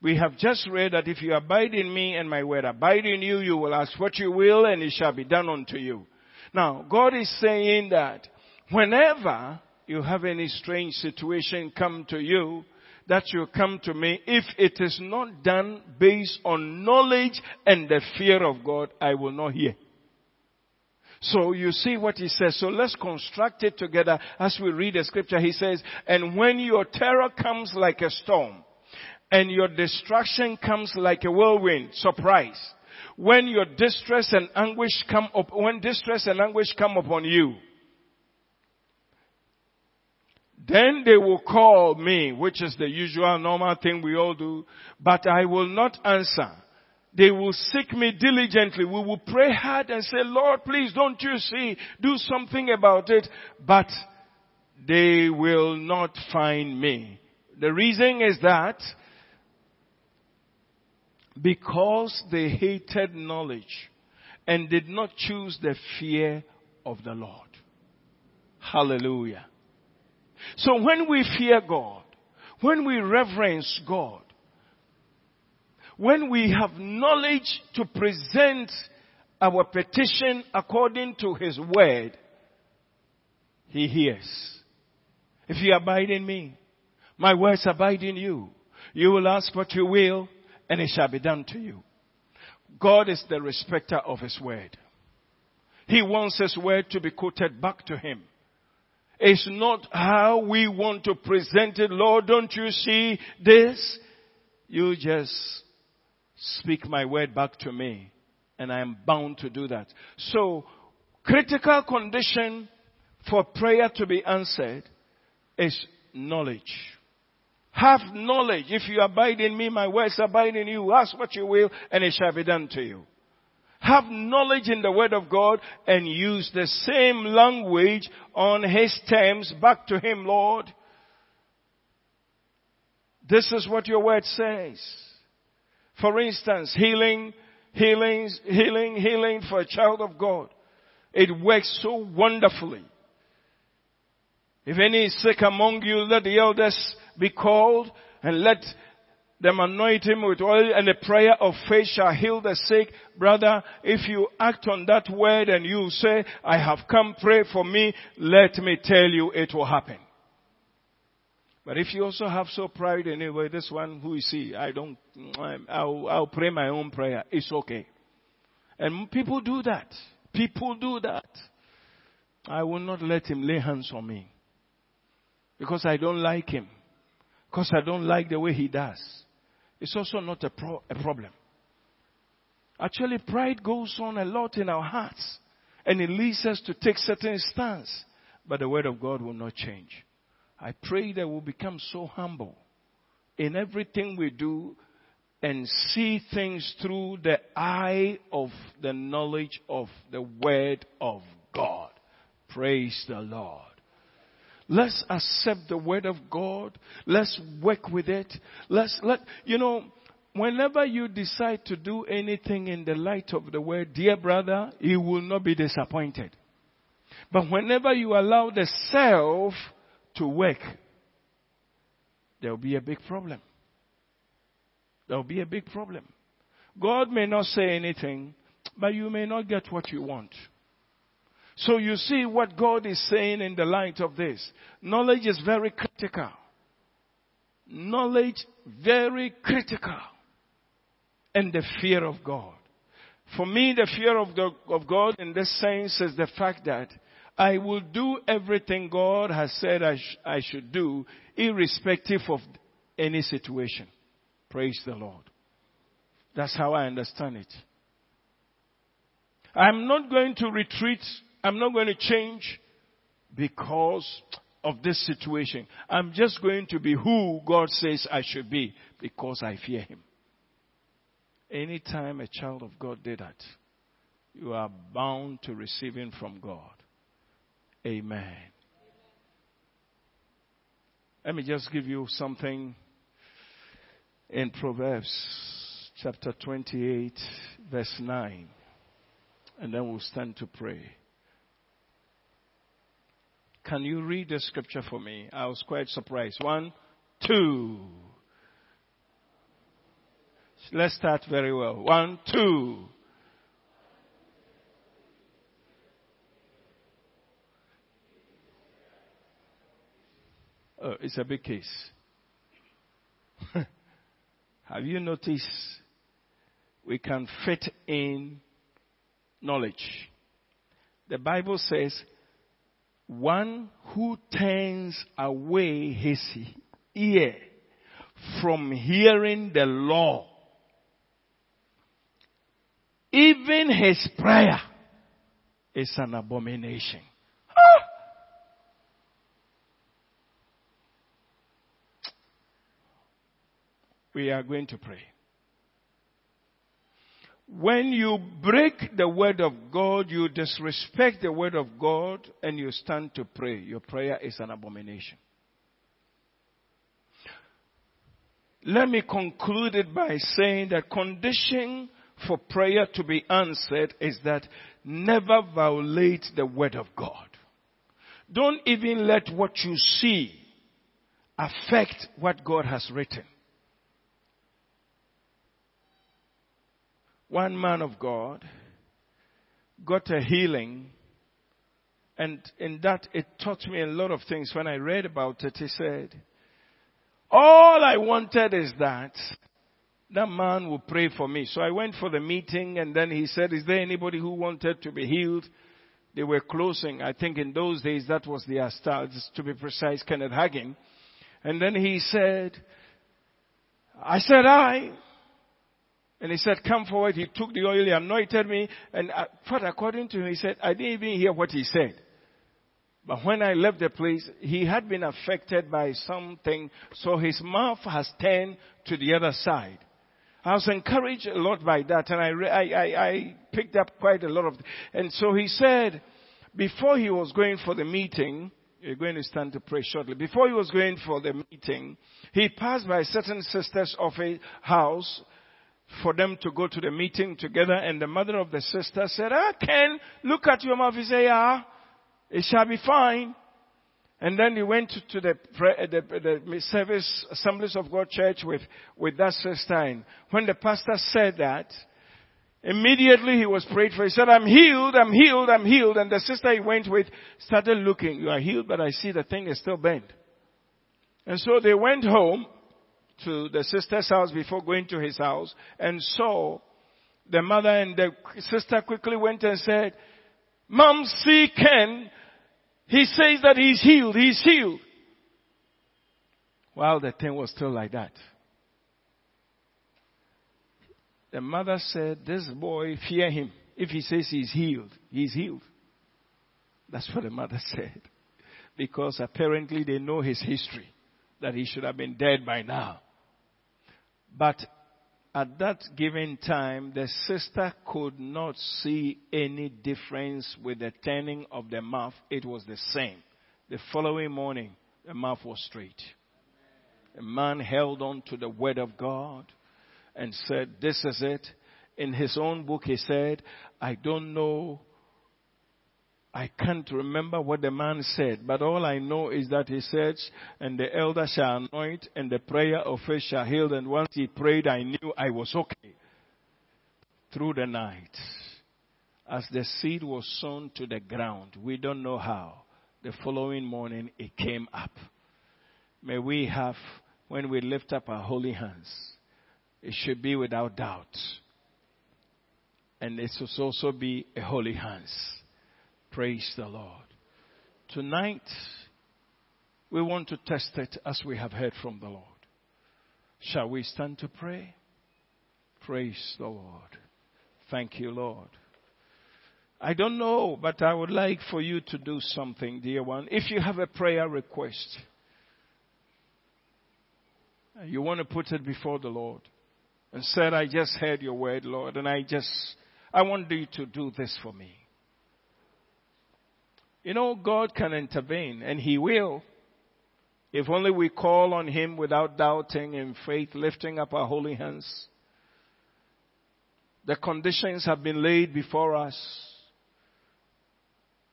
We have just read that if you abide in me and my word abide in you, you will ask what you will and it shall be done unto you. Now, God is saying that whenever you have any strange situation come to you, that you come to me. If it is not done based on knowledge and the fear of God, I will not hear. So you see what he says. So let's construct it together as we read the scripture. He says, and when your terror comes like a storm and your destruction comes like a whirlwind. Surprise. When your distress and anguish come up, when distress and anguish come upon you, then they will call me, which is the usual normal thing we all do, but I will not answer. They will seek me diligently. We will pray hard and say, Lord, please don't you see, do something about it, but they will not find me. The reason is that because they hated knowledge and did not choose the fear of the Lord. Hallelujah. So when we fear God, when we reverence God, when we have knowledge to present our petition according to His word, He hears. If you abide in me, my words abide in you. You will ask what you will, and it shall be done to you. God is the respecter of His word. He wants His word to be quoted back to Him. It's not how we want to present it. Lord, don't you see this? You just speak my word back to me, and I am bound to do that. So, critical condition for prayer to be answered is knowledge. Have knowledge. If you abide in me, my words abide in you. Ask what you will, and it shall be done to you. Have knowledge in the word of God and use the same language on His terms back to Him, Lord. This is what your word says. For instance, healing, healing, healing, healing for a child of God. It works so wonderfully. If any is sick among you, let the elders be called and let them anoint him with oil, and the prayer of faith shall heal the sick. Brother, if you act on that word and you say, I have come, pray for me, let me tell you, it will happen. But if you also have so pride anyway, this one, who is he? I don't, I'll, I'll pray my own prayer. It's okay. And people do that. People do that. I will not let him lay hands on me. Because I don't like him. Because I don't like the way he does. It's also not a, pro- a problem. Actually, pride goes on a lot in our hearts. And it leads us to take certain stance. But the word of God will not change. I pray that we'll become so humble in everything we do and see things through the eye of the knowledge of the word of God. Praise the Lord. Let's accept the word of God. Let's work with it. Let's let, you know, whenever you decide to do anything in the light of the word, dear brother, you will not be disappointed. But whenever you allow the self to work, there will be a big problem. There will be a big problem. God may not say anything, but you may not get what you want. So you see what God is saying in the light of this. Knowledge is very critical. Knowledge, very critical. And the fear of God. For me, the fear of, the, of God in this sense is the fact that I will do everything God has said I, sh- I should do, irrespective of any situation. Praise the Lord. That's how I understand it. I'm not going to retreat. I'm not going to change because of this situation. I'm just going to be who God says I should be because I fear Him. Anytime a child of God did that, you are bound to receiving from God. Amen. Let me just give you something in Proverbs chapter twenty-eight, verse nine. And then we'll stand to pray. Can you read the scripture for me? I was quite surprised. One, two. Let's start very well. One, two. Oh, it's a big case. Have you noticed we can fit in knowledge? The Bible says, one who turns away his ear from hearing the law. Even his prayer is an abomination. Ah! We are going to pray. When you break the word of God, you disrespect the word of God, and you stand to pray, your prayer is an abomination. Let me conclude it by saying that condition for prayer to be answered is that never violate the word of God. Don't even let what you see affect what God has written. One man of God got a healing, and in that it taught me a lot of things. When I read about it, he said, all I wanted is that that man will pray for me. So I went for the meeting, and then he said, is there anybody who wanted to be healed? They were closing. I think in those days that was their style, to be precise, Kenneth Hagin. And then he said, I said, I... And he said, come forward. He took the oil, he anointed me. And I, but according to him, he said, I didn't even hear what he said. But when I left the place, he had been affected by something. So his mouth has turned to the other side. I was encouraged a lot by that. And I, I, I, I picked up quite a lot of. And so he said, before he was going for the meeting, you're going to stand to pray shortly. Before he was going for the meeting, he passed by a certain sister's office house for them to go to the meeting together. And the mother of the sister said, ah, Ken, look at your mouth. He said, yeah, it shall be fine. And then he went to the, the, the service, Assemblies of God Church with, with that sister. And when the pastor said that, immediately he was prayed for. He said, I'm healed, I'm healed, I'm healed. And the sister he went with started looking, you are healed, but I see the thing is still bent. And so they went home to the sister's house before going to his house, and saw the mother, and the sister quickly went and said, Mom, see Ken, he says that he's healed, he's healed. While the thing was still like that. The mother said, this boy, fear him. If he says he's healed, he's healed. That's what the mother said. Because apparently they know his history, that he should have been dead by now. But at that given time, the sister could not see any difference with the turning of the mouth. It was the same. The following morning, the mouth was straight. The man held on to the word of God and said, this is it. In his own book, he said, I don't know. I can't remember what the man said, but all I know is that he said, and the elder shall anoint, and the prayer of faith shall heal. And once he prayed, I knew I was okay. Through the night, as the seed was sown to the ground, we don't know how, the following morning it came up. May we have, when we lift up our holy hands, it should be without doubt. And it should also be a holy hands. Praise the Lord. Tonight, we want to test it as we have heard from the Lord. Shall we stand to pray? Praise the Lord. Thank you, Lord. I don't know, but I would like for you to do something, dear one. If you have a prayer request, you want to put it before the Lord and said, I just heard your word, Lord, and I just, I want you to do this for me. You know, God can intervene, and He will. If only we call on Him without doubting, in faith, lifting up our holy hands. The conditions have been laid before us.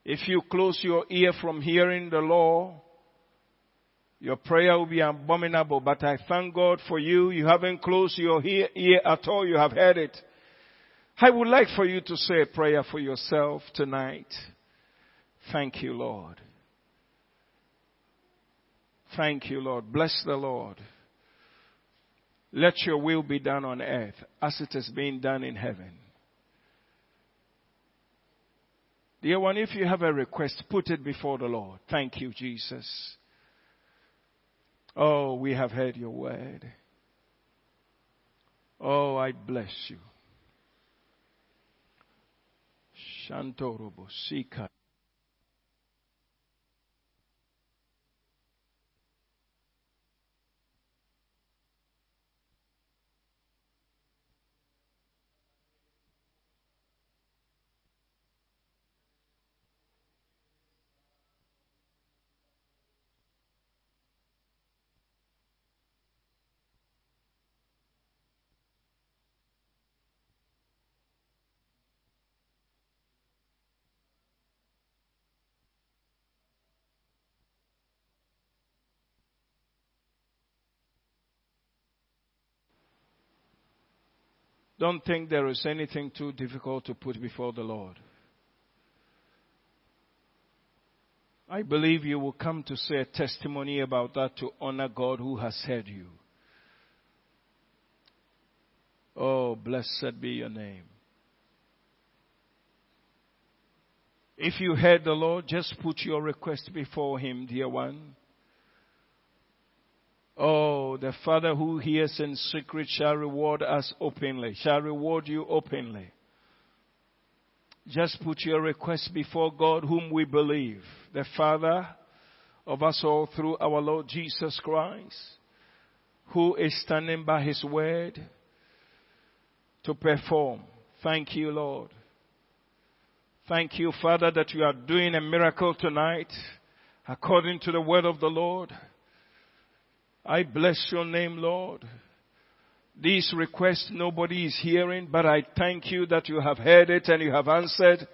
If you close your ear from hearing the law, your prayer will be abominable. But I thank God for you. You haven't closed your ear at all. You have heard it. I would like for you to say a prayer for yourself tonight. Thank you, Lord. Thank you, Lord. Bless the Lord. Let your will be done on earth as it is being done in heaven. Dear one, if you have a request, put it before the Lord. Thank you, Jesus. Oh, we have heard your word. Oh, I bless you. Shantorobo Sika. Don't think there is anything too difficult to put before the Lord. I believe you will come to say a testimony about that to honor God who has heard you. Oh, blessed be your name. If you heard the Lord, just put your request before Him, dear one. Oh, the Father who hears in secret shall reward us openly, shall reward you openly. Just put your request before God whom we believe, the Father of us all through our Lord Jesus Christ, who is standing by His word to perform. Thank you, Lord. Thank you, Father, that you are doing a miracle tonight according to the word of the Lord. I bless your name, Lord. These requests nobody is hearing, but I thank you that you have heard it and you have answered.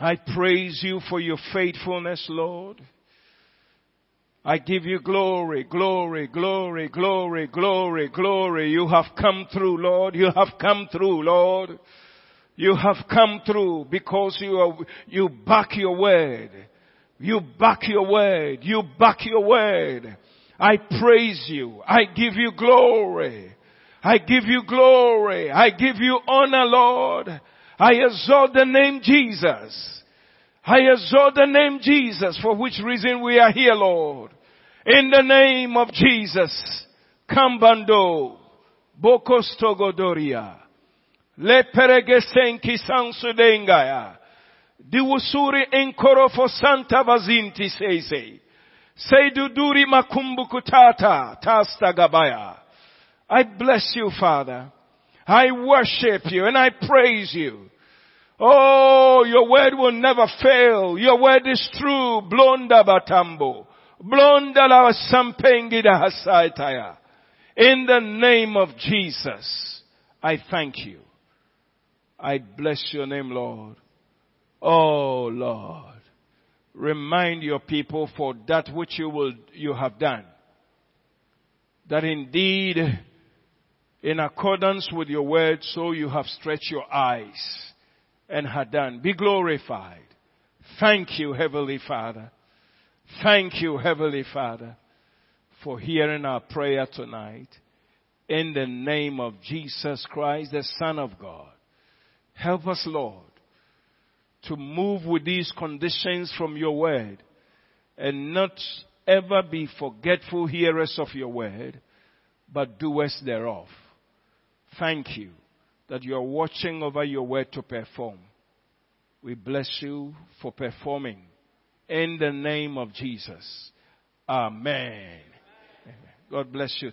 I praise you for your faithfulness, Lord. I give you glory, glory, glory, glory, glory, glory. You have come through, Lord. You have come through, Lord. You have come through because you are, you back your word. You back your word. You back your word. I praise you. I give you glory. I give you glory. I give you honor, Lord. I exalt the name Jesus. I exalt the name Jesus, for which reason we are here, Lord. In the name of Jesus. Kambando. Bokostogodoria. Leperegesenki sansudengaya. Diwusuri enkorofo santa vazinti seisei. Seyduduri makumbukutata tasta gabaya. I bless you, Father. I worship you and I praise you. Oh, your word will never fail. Your word is true. Blonda batambo. Blonda la sampengida hasaitaya. In the name of Jesus, I thank you. I bless your name, Lord. Oh, Lord. Remind your people for that which you will, you have done. That indeed, in accordance with your word, so you have stretched your eyes and had done. Be glorified. Thank you, Heavenly Father. Thank you, Heavenly Father, for hearing our prayer tonight. In the name of Jesus Christ, the Son of God. Help us, Lord, to move with these conditions from your word and not ever be forgetful hearers of your word, but doers thereof. Thank you that you are watching over your word to perform. We bless you for performing. In the name of Jesus. Amen. Amen. God bless you.